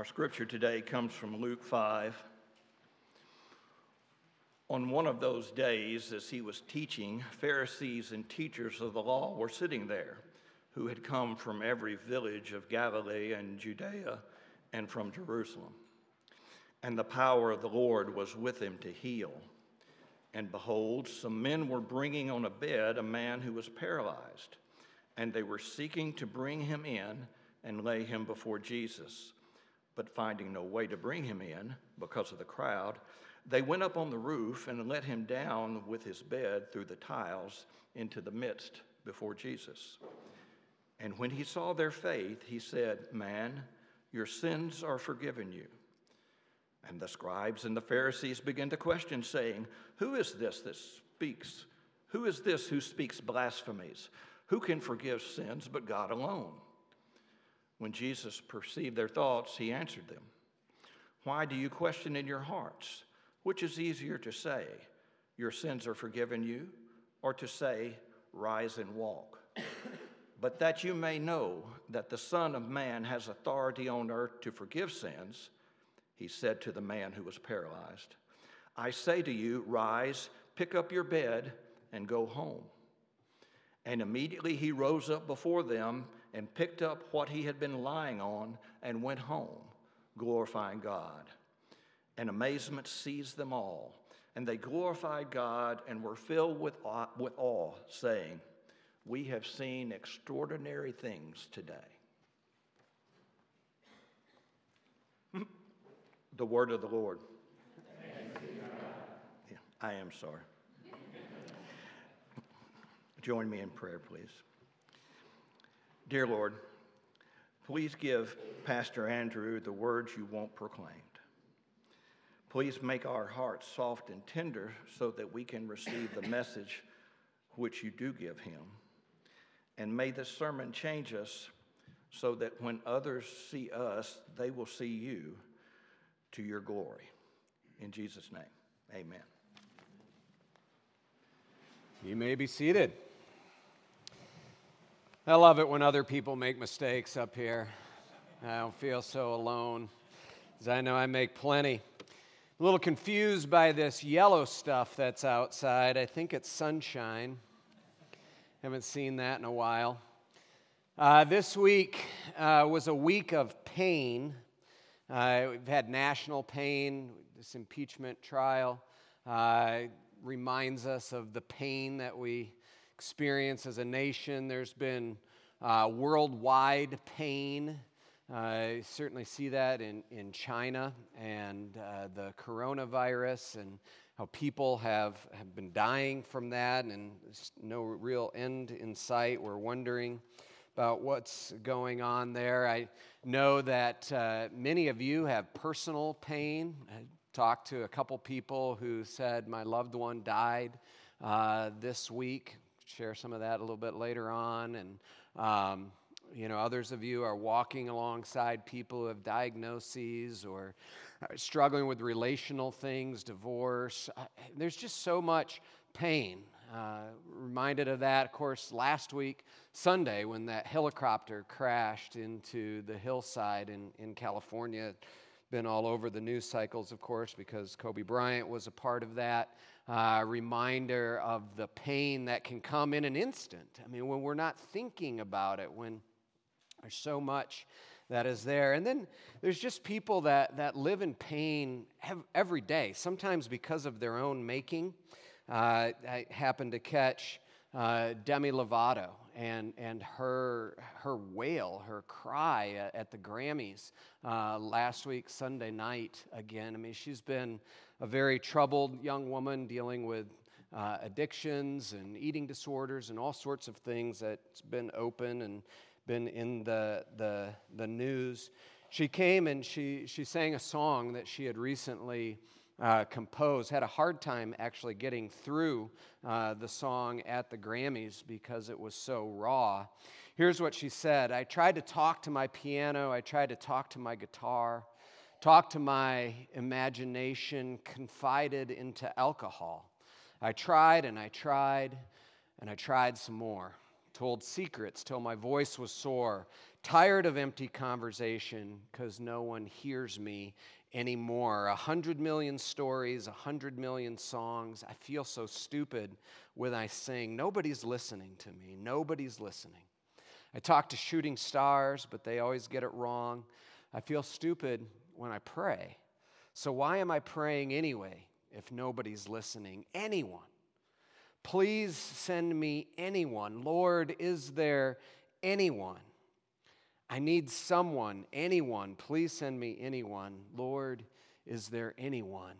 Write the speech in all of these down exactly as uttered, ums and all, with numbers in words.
Our scripture today comes from Luke five. On one of those days, as he was teaching, Pharisees and teachers of the law were sitting there, who had come from every village of Galilee and Judea and from Jerusalem. And the power of the Lord was with him to heal. And behold, some men were bringing on a bed a man who was paralyzed, and they were seeking to bring him in and lay him before Jesus. But finding no way to bring him in because of the crowd, they went up on the roof and let him down with his bed through the tiles into the midst before Jesus. And when he saw their faith, he said, "Man, your sins are forgiven you." And the scribes and the Pharisees began to question, saying, "Who is this that speaks? Who is this who speaks blasphemies? Who can forgive sins but God alone?" When Jesus perceived their thoughts, he answered them, "Why do you question in your hearts? Which is easier to say, 'Your sins are forgiven you,' or to say, 'Rise and walk'? But that you may know that the Son of Man has authority on earth to forgive sins," he said to the man who was paralyzed, "I say to you, rise, pick up your bed, and go home." And immediately he rose up before them and picked up what he had been lying on and went home, glorifying God. And amazement seized them all, and they glorified God and were filled with awe, with awe, saying, "We have seen extraordinary things today." The word of the Lord. Thanks be to God. Yeah, I am sorry. Join me in prayer, please. Dear Lord, please give Pastor Andrew the words you want proclaimed. Please make our hearts soft and tender so that we can receive the message which you do give him. And may this sermon change us so that when others see us, they will see you to your glory. In Jesus' name, amen. You may be seated. I love it when other people make mistakes up here. I don't feel so alone, because I know I make plenty. I'm a little confused by this yellow stuff that's outside. I think it's sunshine. Haven't seen that in a while. Uh, this week uh, was a week of pain. Uh, we've had national pain. This impeachment trial uh, reminds us of the pain that we experience as a nation. There's been uh, worldwide pain. I uh, certainly see that in, in China and uh, the coronavirus and how people have, have been dying from that, and there's no real end in sight. We're wondering about what's going on there. I know that uh, many of you have personal pain. I talked to a couple people who said, "My loved one died uh, this week." Share some of that a little bit later on. And, um, you know, others of you are walking alongside people who have diagnoses or are struggling with relational things, divorce. I, there's just so much pain. Uh, reminded of that, of course, last week, Sunday, when that helicopter crashed into the hillside in, in California. Been all over the news cycles, of course, because Kobe Bryant was a part of that. Uh, reminder of the pain that can come in an instant. I mean, when we're not thinking about it, when there's so much that is there. And then there's just people that, that live in pain every day, sometimes because of their own making. Uh, I happened to catch uh, Demi Lovato and and her her wail, her cry at the Grammys uh, last week, Sunday night again. I mean, she's been a very troubled young woman dealing with uh, addictions and eating disorders and all sorts of things that's been open and been in the the, the news. She came and she, she sang a song that she had recently Uh, composed, had a hard time actually getting through uh, the song at the Grammys because it was so raw. Here's what she said: "I tried to talk to my piano, I tried to talk to my guitar, talk to my imagination, confided into alcohol. I tried and I tried and I tried some more. told secrets till my voice was sore, tired of empty conversation because no one hears me anymore. A hundred million stories, a hundred million songs. I feel so stupid when I sing. Nobody's listening to me. Nobody's listening. I talk to shooting stars, but they always get it wrong. I feel stupid when I pray. So why am I praying anyway if nobody's listening? Anyone. Please send me anyone. Lord, is there anyone? I need someone, anyone. Please send me anyone. Lord, is there anyone?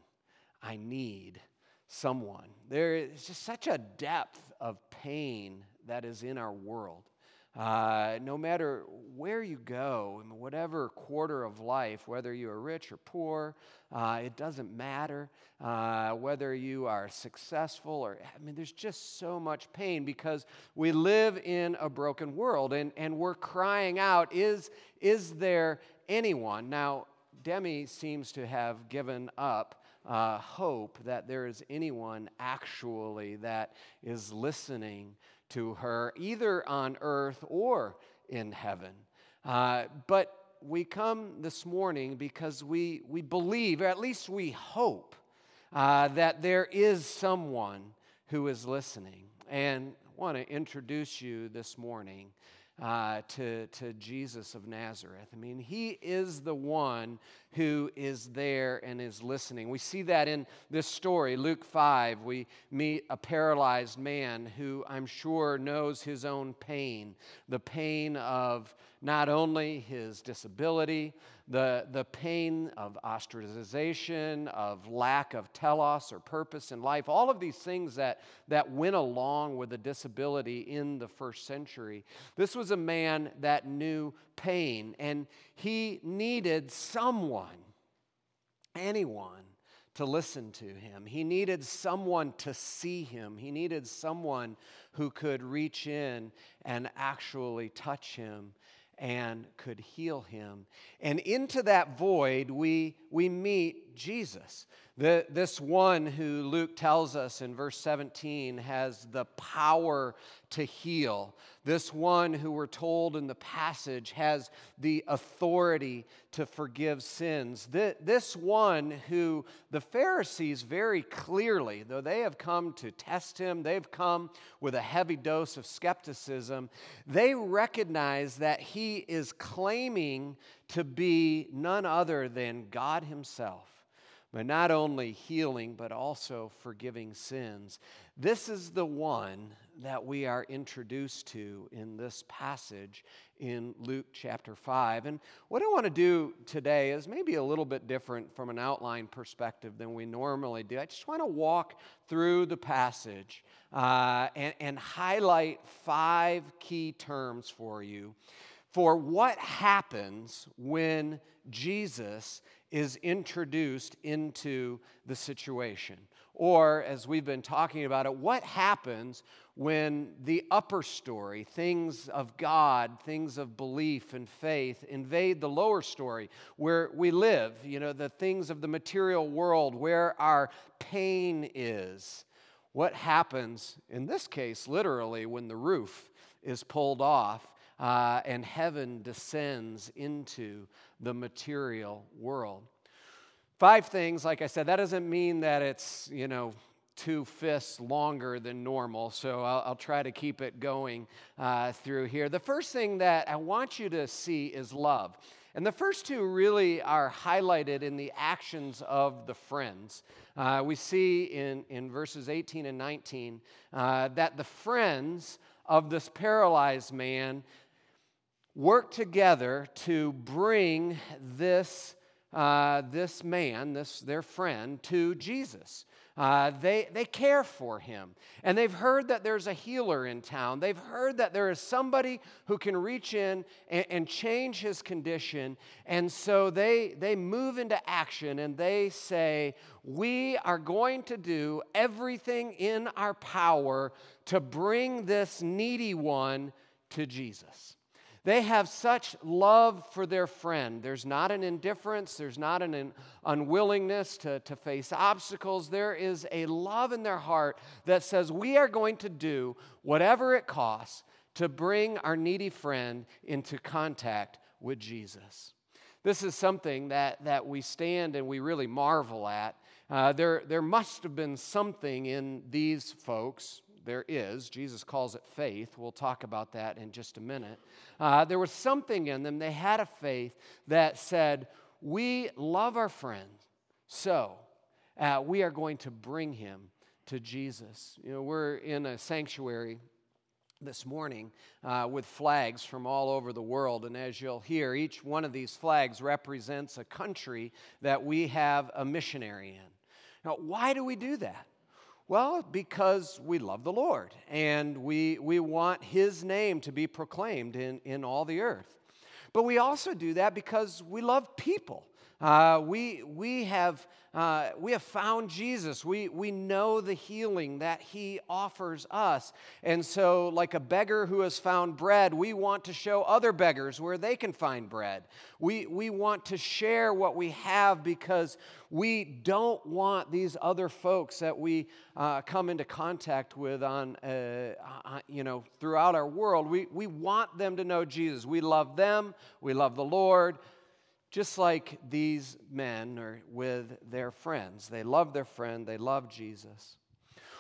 I need someone. There is just such a depth of pain that is in our world. Uh, no matter where you go, in whatever quarter of life, whether you are rich or poor, uh, it doesn't matter. Uh, whether you are successful or, I mean, there's just so much pain because we live in a broken world and, and we're crying out, is, is there anyone? Now, Demi seems to have given up uh, hope that there is anyone actually that is listening to her, either on earth or in heaven. Uh, but we come this morning because we, we believe, or at least we hope, uh, that there is someone who is listening. And I want to introduce you this morning uh, to, to Jesus of Nazareth. I mean, he is the one who is there and is listening. We see that in this story, Luke five. We meet a paralyzed man who I'm sure knows his own pain, the pain of not only his disability, the, the pain of ostracization, of lack of telos or purpose in life, all of these things that, that went along with the disability in the first century. This was a man that knew pain, and he needed someone. Anyone to listen to him. He needed someone to see him. He needed someone who could reach in and actually touch him and could heal him. And into that void, we, we meet Jesus, the, this one who Luke tells us in verse seventeen has the power to heal. This one who we're told in the passage has the authority to forgive sins. This, this one who the Pharisees very clearly, though they have come to test him, they've come with a heavy dose of skepticism, they recognize that he is claiming to be none other than God himself. But not only healing, but also forgiving sins. This is the one that we are introduced to in this passage in Luke chapter five. And what I want to do today is maybe a little bit different from an outline perspective than we normally do. I just want to walk through the passage uh, and, and highlight five key terms for you for what happens when Jesus is introduced into the situation. Or, as we've been talking about it, what happens when the upper story, things of God, things of belief and faith, invade the lower story where we live, you know, the things of the material world, where our pain is. What happens, in this case, literally, when the roof is pulled off Uh, and heaven descends into the material world. Five things, like I said, that doesn't mean that it's, you know, two fists longer than normal, so I'll, I'll try to keep it going uh, through here. The first thing that I want you to see is love. And the first two really are highlighted in the actions of the friends. Uh, we see in, in verses eighteen and nineteen uh, that the friends of this paralyzed man work together to bring this uh, this man, this their friend, to Jesus. Uh, they, they care for him. And they've heard that there's a healer in town. They've heard that there is somebody who can reach in and, and change his condition. And so they, they move into action and they say, we are going to do everything in our power to bring this needy one to Jesus. They have such love for their friend. There's not an indifference. There's not an, an unwillingness to, to face obstacles. There is a love in their heart that says, we are going to do whatever it costs to bring our needy friend into contact with Jesus. This is something that, that we stand and we really marvel at. Uh, there, there must have been something in these folks. There is. Jesus calls it faith. We'll talk about that in just a minute. Uh, there was something in them. They had a faith that said, we love our friend, so uh, we are going to bring him to Jesus. You know, we're in a sanctuary this morning uh, with flags from all over the world. And as you'll hear, each one of these flags represents a country that we have a missionary in. Now, why do we do that? Well, because we love the Lord and we we want His name to be proclaimed in, in all the earth. But we also do that because we love people. Uh, we we have uh, we have found Jesus. We we know the healing that He offers us, and so like a beggar who has found bread, we want to show other beggars where they can find bread. We we want to share what we have because we don't want these other folks that we uh, come into contact with on uh, uh, you know throughout our world. We we want them to know Jesus. We love them. We love the Lord. Just like these men are with their friends. They love their friend. They love Jesus.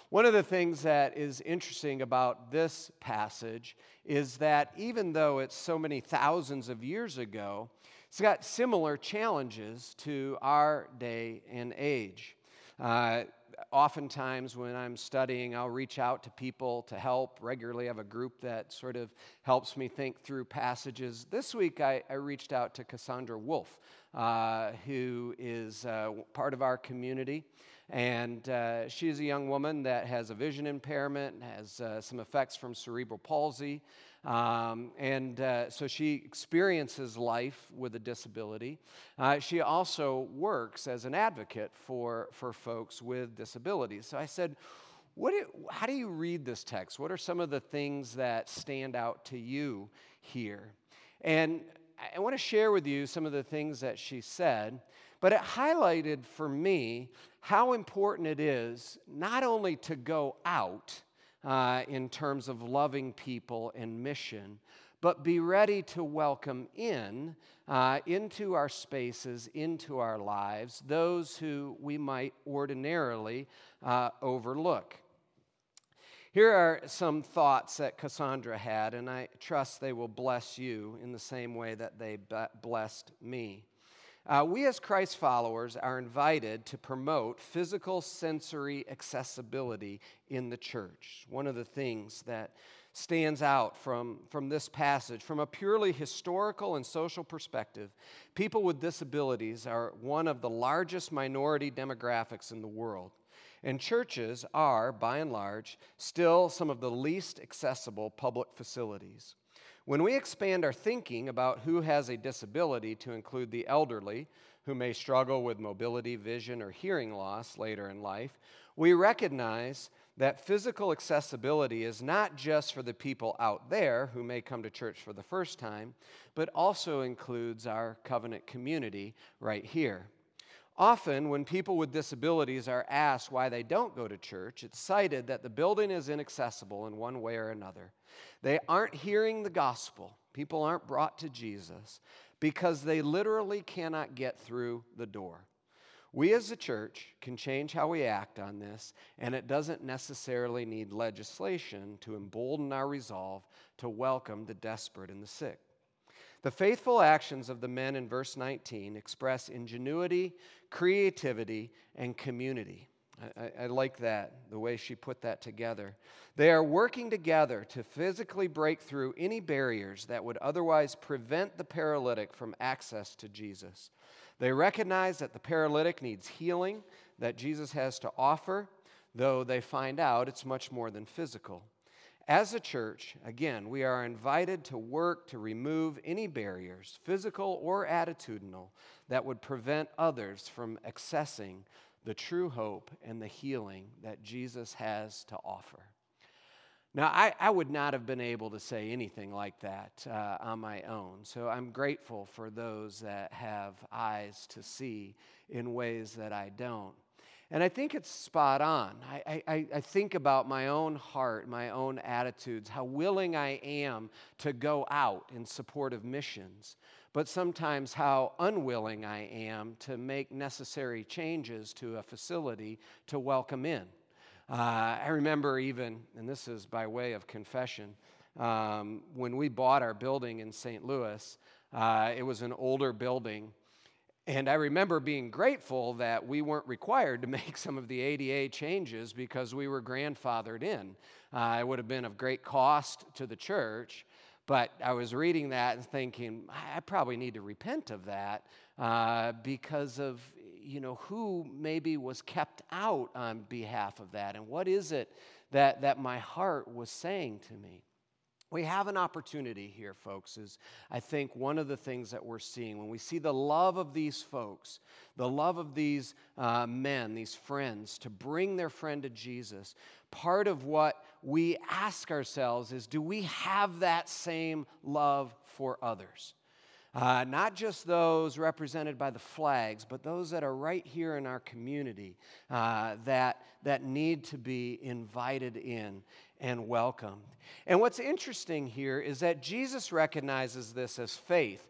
One of the things that is interesting about this passage is that even though it's so many thousands of years ago, it's got similar challenges to our day and age. Uh, Oftentimes when I'm studying, I'll reach out to people to help. Regularly I have a group that sort of helps me think through passages. This week I, I reached out to Cassandra Wolf, uh, who is uh, part of our community. And uh, she's a young woman that has a vision impairment, has uh, some effects from cerebral palsy. Um, and uh, so she experiences life with a disability. Uh, she also works as an advocate for, for folks with disabilities. So I said, what do, how do you read this text? What are some of the things that stand out to you here? And I, I want to share with you some of the things that she said, but it highlighted for me how important it is not only to go out Uh, in terms of loving people and mission, but be ready to welcome in, uh, into our spaces, into our lives, those who we might ordinarily uh, overlook. Here are some thoughts that Cassandra had, and I trust they will bless you in the same way that they blessed me. Uh, we as Christ followers are invited to promote physical sensory accessibility in the church. One of the things that stands out from, from this passage, from a purely historical and social perspective, people with disabilities are one of the largest minority demographics in the world. And churches are, by and large, still some of the least accessible public facilities. When we expand our thinking about who has a disability to include the elderly, who may struggle with mobility, vision, or hearing loss later in life, we recognize that physical accessibility is not just for the people out there who may come to church for the first time, but also includes our covenant community right here. Often, when people with disabilities are asked why they don't go to church, it's cited that the building is inaccessible in one way or another. They aren't hearing the gospel. People aren't brought to Jesus because they literally cannot get through the door. We as a church can change how we act on this, and it doesn't necessarily need legislation to embolden our resolve to welcome the desperate and the sick. The faithful actions of the men in verse nineteen express ingenuity, creativity, and community. I, I like that, the way she put that together. They are working together to physically break through any barriers that would otherwise prevent the paralytic from access to Jesus. They recognize that the paralytic needs healing that Jesus has to offer, though they find out it's much more than physical. As a church, again, we are invited to work to remove any barriers, physical or attitudinal, that would prevent others from accessing the true hope and the healing that Jesus has to offer. Now, I, I would not have been able to say anything like that uh, on my own, so I'm grateful for those that have eyes to see in ways that I don't. And I think it's spot on. I, I, I think about my own heart, my own attitudes, how willing I am to go out in support of missions, but sometimes how unwilling I am to make necessary changes to a facility to welcome in. Uh, I remember even, and this is by way of confession, um, when we bought our building in Saint Louis, uh, it was an older building. And I remember being grateful that we weren't required to make some of the A D A changes because we were grandfathered in. Uh, it would have been of great cost to the church, but I was reading that and thinking, I probably need to repent of that uh, because of, you know, who maybe was kept out on behalf of that, and what is it that, that my heart was saying to me. We have an opportunity here, folks, is I think one of the things that we're seeing. When we see the love of these folks, the love of these uh, men, these friends, to bring their friend to Jesus, part of what we ask ourselves is, do we have that same love for others? Uh, not just those represented by the flags, but those that are right here in our community uh, that, that need to be invited in and welcomed. And what's interesting here is that Jesus recognizes this as faith.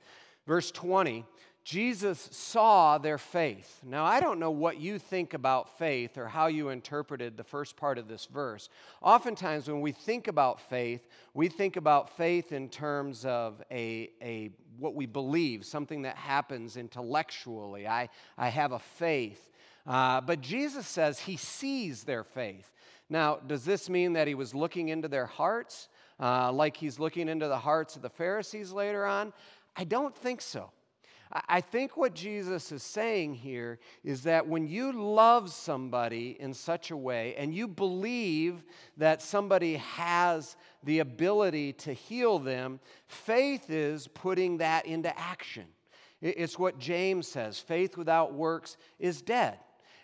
Verse twenty, Jesus saw their faith. Now, I don't know what you think about faith or how you interpreted the first part of this verse. Oftentimes, when we think about faith, we think about faith in terms of a, a what we believe, something that happens intellectually. I, I have a faith. Uh, but Jesus says he sees their faith. Now, does this mean that he was looking into their hearts, uh, like he's looking into the hearts of the Pharisees later on? I don't think so. I think what Jesus is saying here is that when you love somebody in such a way and you believe that somebody has the ability to heal them, faith is putting that into action. It's what James says, faith without works is dead.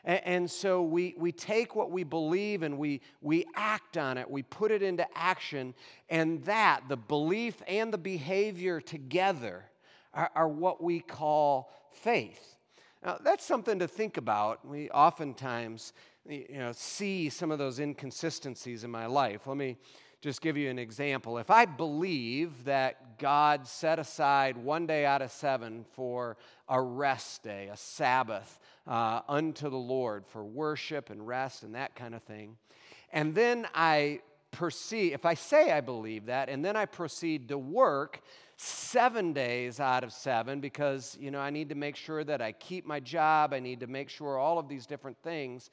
And so we, we take what we believe and we, we act on it, we put it into action, and that, the belief and the behavior together, are what we call faith. Now, that's something to think about. We oftentimes, you know, see some of those inconsistencies in my life. Let me just give you an example. If I believe that God set aside one day out of seven for a rest day, a Sabbath, uh, unto the Lord for worship and rest and that kind of thing, and then I proceed, if I say I believe that, and then I proceed to work seven days out of seven because, you know, I need to make sure that I keep my job, I need to make sure all of these different things,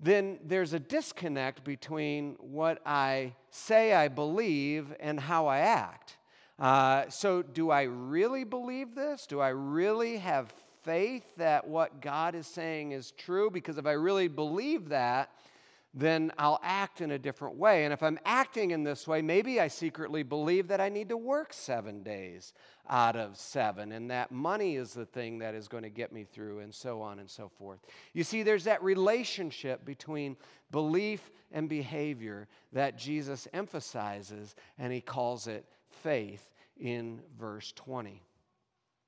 then there's a disconnect between what I say I believe and how I act. Uh, so do I really believe this? Do I really have faith that what God is saying is true? Because if I really believe that, then I'll act in a different way. And if I'm acting in this way, maybe I secretly believe that I need to work seven days out of seven, and that money is the thing that is going to get me through, and so on and so forth. You see, there's that relationship between belief and behavior that Jesus emphasizes, and he calls it faith in verse twenty.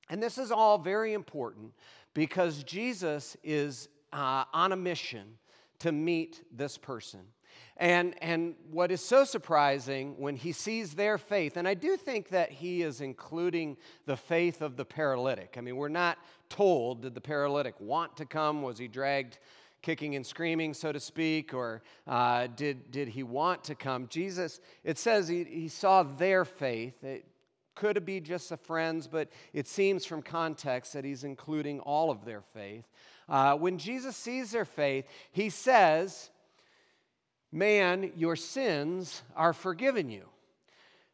And this is all very important because Jesus is uh, on a mission to meet this person. And and what is so surprising when he sees their faith, and I do think that he is including the faith of the paralytic. I mean, we're not told, did the paralytic want to come? Was he dragged kicking and screaming, so to speak? Or uh, did, did he want to come? Jesus, it says he, he saw their faith. It could be just a friend's, but it seems from context that he's including all of their faith. Uh, when Jesus sees their faith, he says, man, your sins are forgiven you.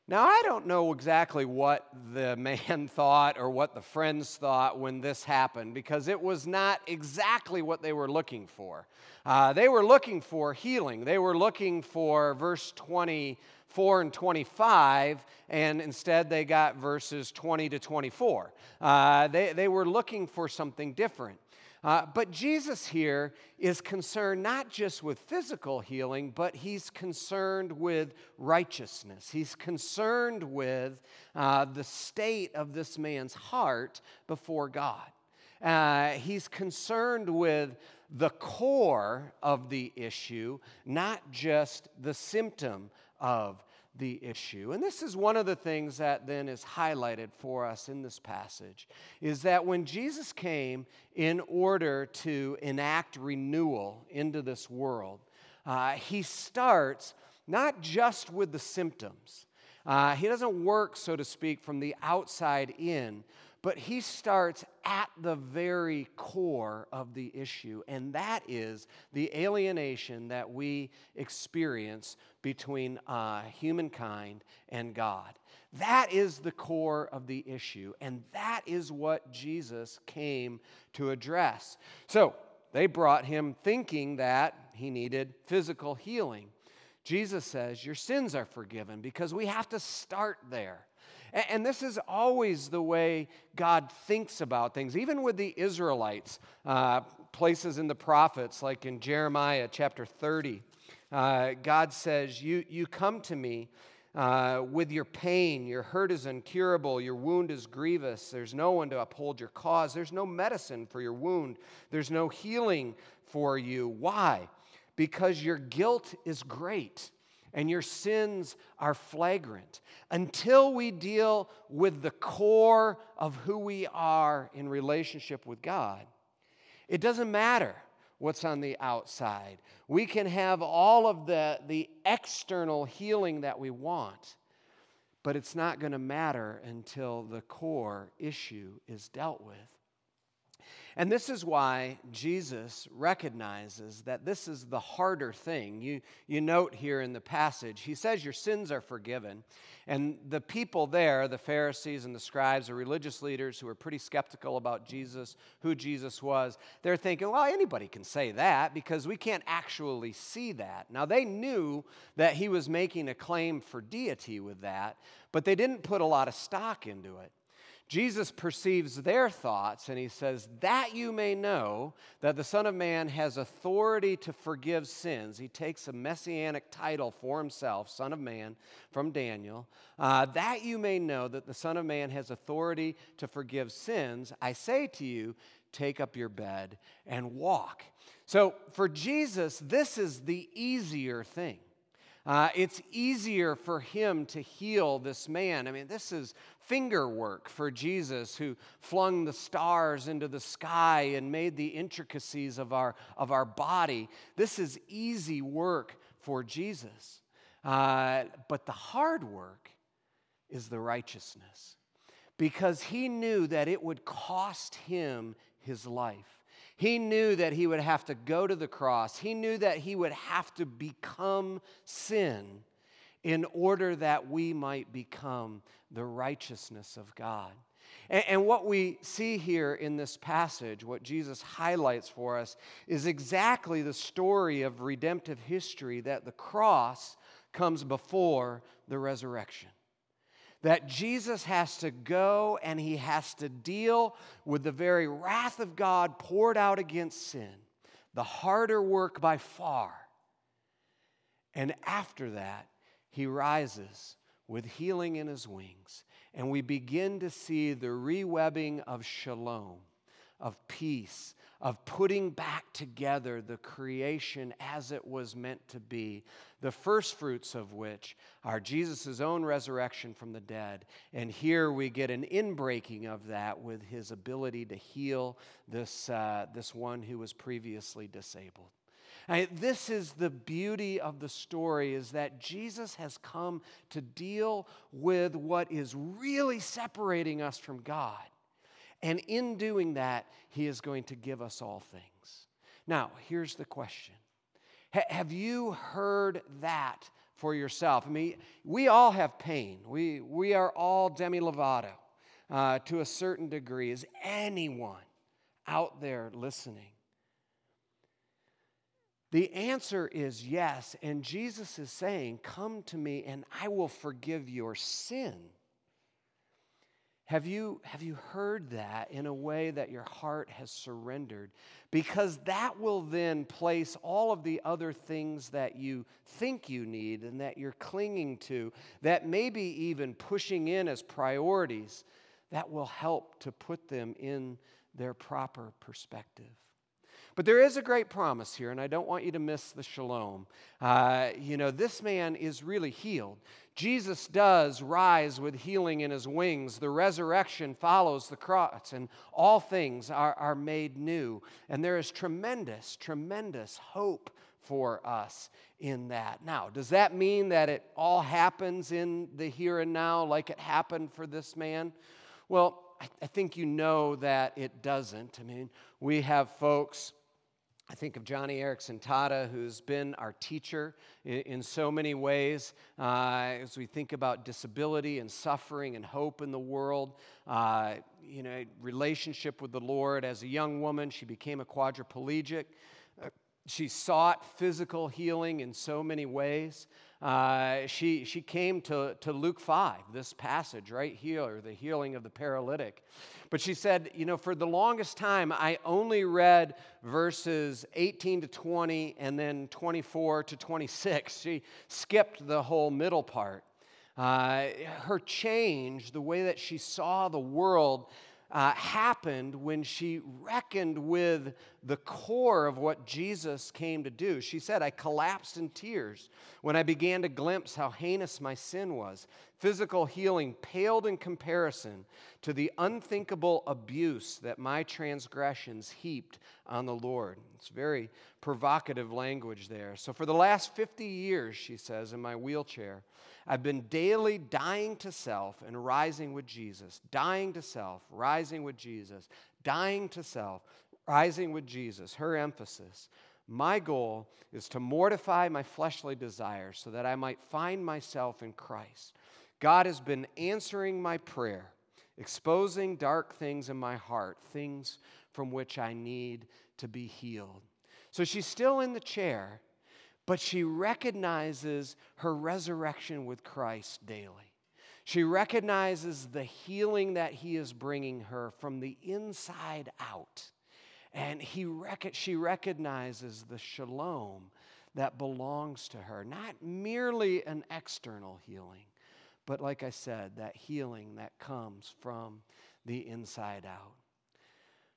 Now, I don't know exactly what the man thought or what the friends thought when this happened, because it was not exactly what they were looking for. Uh, they were looking for healing. They were looking for verse twenty-four and twenty-five, and instead they got verses twenty to twenty-four. Uh, they, they were looking for something different. Uh, but Jesus here is concerned not just with physical healing, but he's concerned with righteousness. He's concerned with uh, the state of this man's heart before God. Uh, he's concerned with the core of the issue, not just the symptom of the issue. And this is one of the things that then is highlighted for us in this passage, is that when Jesus came in order to enact renewal into this world, uh, he starts not just with the symptoms. Uh, he doesn't work, so to speak, from the outside in, but he starts at the very core of the issue, and that is the alienation that we experience between uh, humankind and God. That is the core of the issue, and that is what Jesus came to address. So they brought him thinking that he needed physical healing. Jesus says, your sins are forgiven, because we have to start there. And this is always the way God thinks about things. Even with the Israelites, uh, places in the prophets, like in Jeremiah chapter thirty, uh, God says, you, you come to me uh, with your pain. Your hurt is incurable. Your wound is grievous. There's no one to uphold your cause. There's no medicine for your wound. There's no healing for you. Why? Because your guilt is great, and your sins are flagrant. Until we deal with the core of who we are in relationship with God, it doesn't matter what's on the outside. We can have all of the, the external healing that we want, but it's not going to matter until the core issue is dealt with. And this is why Jesus recognizes that this is the harder thing. You, you note here in the passage, he says your sins are forgiven. And the people there, the Pharisees and the scribes, the religious leaders who are pretty skeptical about Jesus, who Jesus was, they're thinking, well, anybody can say that because we can't actually see that. Now, they knew that he was making a claim for deity with that, but they didn't put a lot of stock into it. Jesus perceives their thoughts, and he says, that you may know that the Son of Man has authority to forgive sins. He takes a messianic title for himself, Son of Man, from Daniel. Uh, that you may know that the Son of Man has authority to forgive sins. I say to you, take up your bed and walk. So for Jesus, this is the easier thing. Uh, it's easier for him to heal this man. I mean, this is finger work for Jesus, who flung the stars into the sky and made the intricacies of our, of our body. This is easy work for Jesus. Uh, but the hard work is the righteousness, because he knew that it would cost him his life. He knew that he would have to go to the cross. He knew that he would have to become sin in order that we might become the righteousness of God. And, and what we see here in this passage, what Jesus highlights for us, is exactly the story of redemptive history, that the cross comes before the resurrection. That Jesus has to go and he has to deal with the very wrath of God poured out against sin, the harder work by far. And after that, he rises with healing in his wings, and we begin to see the rewebbing of shalom, of peace, of putting back together the creation as it was meant to be, the first fruits of which are Jesus' own resurrection from the dead. And here we get an inbreaking of that with his ability to heal this, uh, this one who was previously disabled. I, this is the beauty of the story, is that Jesus has come to deal with what is really separating us from God. And in doing that, he is going to give us all things. Now, here's the question. H- have you heard that for yourself? I mean, we all have pain. We, we are all Demi Lovato uh, to a certain degree. Is anyone out there listening? The answer is yes. And Jesus is saying, come to me and I will forgive your sin. Have you, have you heard that in a way that your heart has surrendered? Because that will then place all of the other things that you think you need and that you're clinging to, that maybe even pushing in as priorities, that will help to put them in their proper perspective. But there is a great promise here, and I don't want you to miss the shalom. Uh, you know, this man is really healed. Jesus does rise with healing in his wings. The resurrection follows the cross, and all things are, are made new. And there is tremendous, tremendous hope for us in that. Now, does that mean that it all happens in the here and now like it happened for this man? Well, I, I think you know that it doesn't. I mean, we have folks... I think of Joni Eareckson Tada, who's been our teacher in, in so many ways. Uh, as we think about disability and suffering and hope in the world, uh, you know, relationship with the Lord. As a young woman, she became a quadriplegic. Uh, she sought physical healing in so many ways. Uh, she she came to, to Luke five, this passage right here, the healing of the paralytic. But she said, you know, for the longest time, I only read verses eighteen to twenty and then twenty-four to twenty-six. She skipped the whole middle part. Uh, her change, the way that she saw the world, Uh, happened when she reckoned with the core of what Jesus came to do. She said, I collapsed in tears when I began to glimpse how heinous my sin was. Physical healing paled in comparison to the unthinkable abuse that my transgressions heaped on the Lord. It's very provocative language there. So for the last fifty years, she says, in my wheelchair, I've been daily dying to self and rising with Jesus, dying to self, rising with Jesus, dying to self, rising with Jesus. Her emphasis, my goal is to mortify my fleshly desires so that I might find myself in Christ. God has been answering my prayer, exposing dark things in my heart, things from which I need to be healed. So she's still in the chair, but she recognizes her resurrection with Christ daily. She recognizes the healing that he is bringing her from the inside out. And he rec- she recognizes the shalom that belongs to her. Not merely an external healing, but like I said, that healing that comes from the inside out.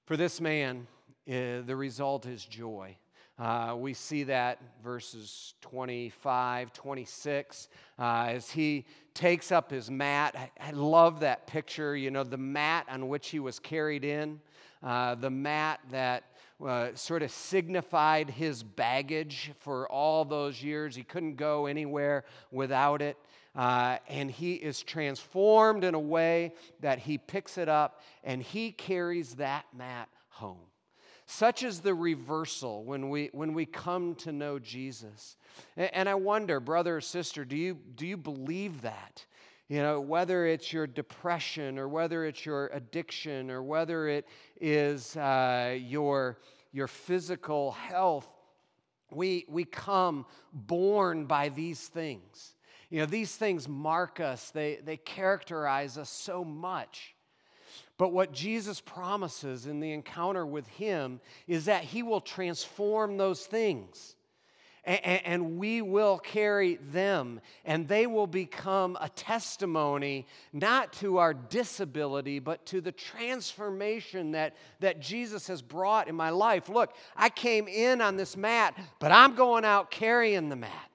For this man, uh, the result is joy. Uh, we see that verses twenty-five, twenty-six, uh, as he takes up his mat. I, I love that picture, you know, the mat on which he was carried in, uh, the mat that uh, sort of signified his baggage for all those years. He couldn't go anywhere without it. Uh, and he is transformed in a way that he picks it up and he carries that mat home. Such is the reversal when we when we come to know Jesus. And, and I wonder, brother or sister, do you do you believe that? You know, whether it's your depression or whether it's your addiction or whether it is uh, your your physical health, we we come born by these things. You know, these things mark us. They they characterize us so much. But what Jesus promises in the encounter with him is that he will transform those things, and, and we will carry them, and they will become a testimony not to our disability, but to the transformation that, that Jesus has brought in my life. Look, I came in on this mat, but I'm going out carrying the mat.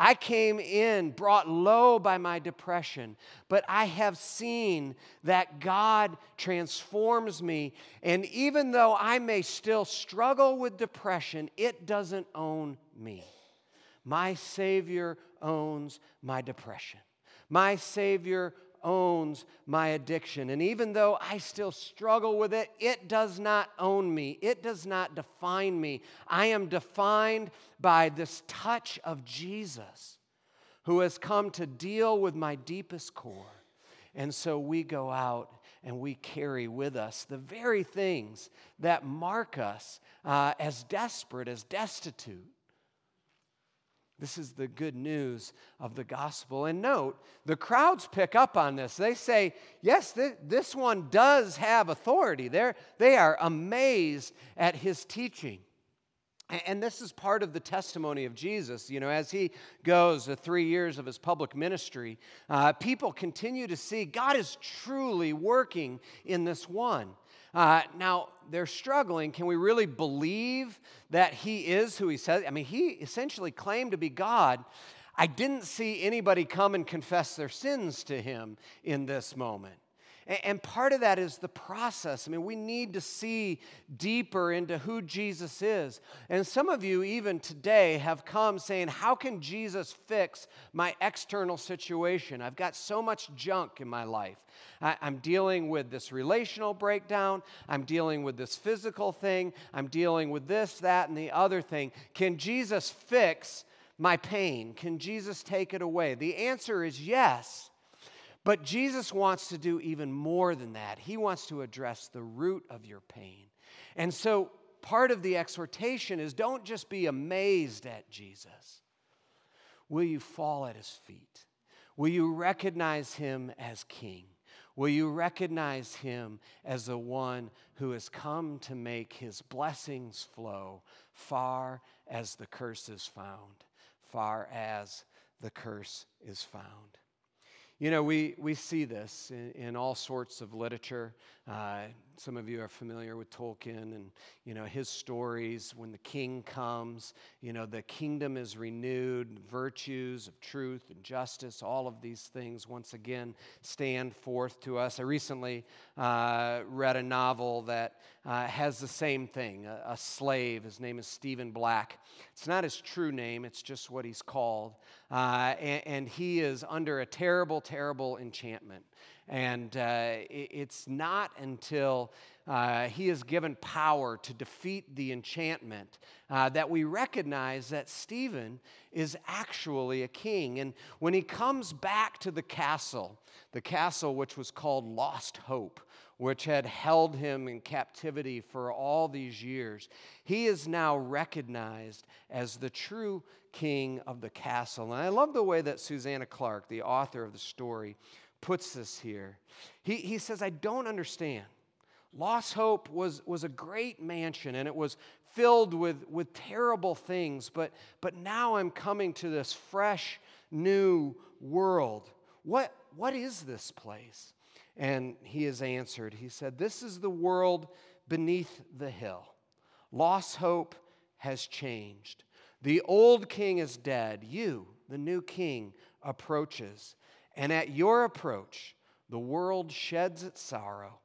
I came in, brought low by my depression, but I have seen that God transforms me, and even though I may still struggle with depression, it doesn't own me. My Savior owns my depression. My Savior owns my addiction, and even though I still struggle with it, it does not own me. It does not define me. I am defined by this touch of Jesus who has come to deal with my deepest core. And so we go out and we carry with us the very things that mark us uh, as desperate, as destitute. This is the good news of the gospel. And note, the crowds pick up on this. They say, yes, th- this one does have authority. They're, they are amazed at his teaching. And, and this is part of the testimony of Jesus. You know, as he goes the three years of his public ministry, uh, people continue to see God is truly working in this one. Uh, Uh, now, they're struggling. Can we really believe that he is who he says? I mean, he essentially claimed to be God. I didn't see anybody come and confess their sins to him in this moment. And part of that is the process. I mean, we need to see deeper into who Jesus is. And some of you even today have come saying, how can Jesus fix my external situation? I've got so much junk in my life. I, I'm dealing with this relational breakdown. I'm dealing with this physical thing. I'm dealing with this, that, and the other thing. Can Jesus fix my pain? Can Jesus take it away? The answer is yes. But Jesus wants to do even more than that. He wants to address the root of your pain. And so part of the exhortation is don't just be amazed at Jesus. Will you fall at his feet? Will you recognize him as king? Will you recognize him as the one who has come to make his blessings flow far as the curse is found, far as the curse is found? You know, we, we see this in, in all sorts of literature. Uh, some of you are familiar with Tolkien and, you know, his stories. When the king comes, you know, the kingdom is renewed. Virtues of truth and justice, all of these things once again stand forth to us. I recently uh, read a novel that uh, has the same thing, a, a slave. His name is Stephen Black. It's not his true name. It's just what he's called. Uh, and, and he is under a terrible, terrible enchantment. And uh, it's not until uh, he is given power to defeat the enchantment uh, that we recognize that Stephen is actually a king. And when he comes back to the castle, the castle which was called Lost Hope, which had held him in captivity for all these years, he is now recognized as the true king of the castle. And I love the way that Susanna Clark, the author of the story, puts this here. He, he says, I don't understand. Lost Hope was, was a great mansion, and it was filled with, with terrible things, but, but now I'm coming to this fresh, new world. What, what is this place? And he is answered. He said, this is the world beneath the hill. Lost Hope has changed. The old king is dead. You, the new king, approaches. And at your approach, the world sheds its sorrow.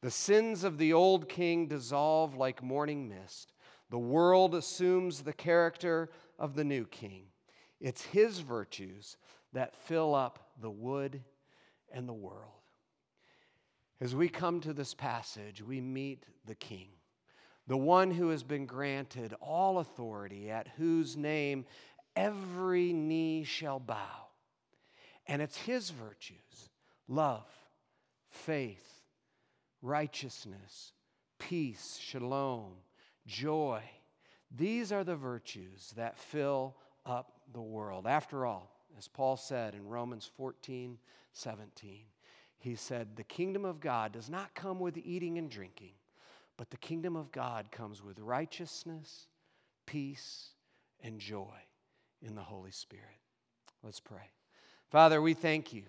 The sins of the old king dissolve like morning mist. The world assumes the character of the new king. It's his virtues that fill up the wood and the world. As we come to this passage, we meet the king, the one who has been granted all authority, at whose name every knee shall bow. And it's his virtues, love, faith, righteousness, peace, shalom, joy. These are the virtues that fill up the world. After all, as Paul said in Romans fourteen seventeen, he said, the kingdom of God does not come with eating and drinking, but the kingdom of God comes with righteousness, peace, and joy in the Holy Spirit. Let's pray. Father, we thank you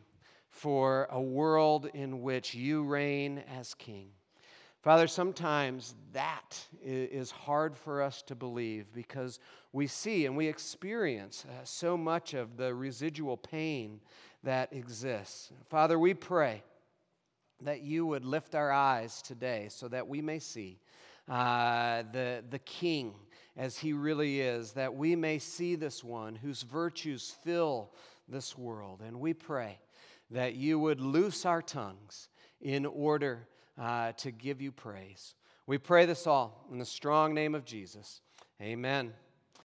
for a world in which you reign as king. Father, sometimes that is hard for us to believe because we see and we experience so much of the residual pain that exists. Father, we pray that you would lift our eyes today so that we may see uh, the, the king as he really is, that we may see this one whose virtues fill this world. And we pray that you would loose our tongues in order uh, to give you praise. We pray this all in the strong name of Jesus. Amen.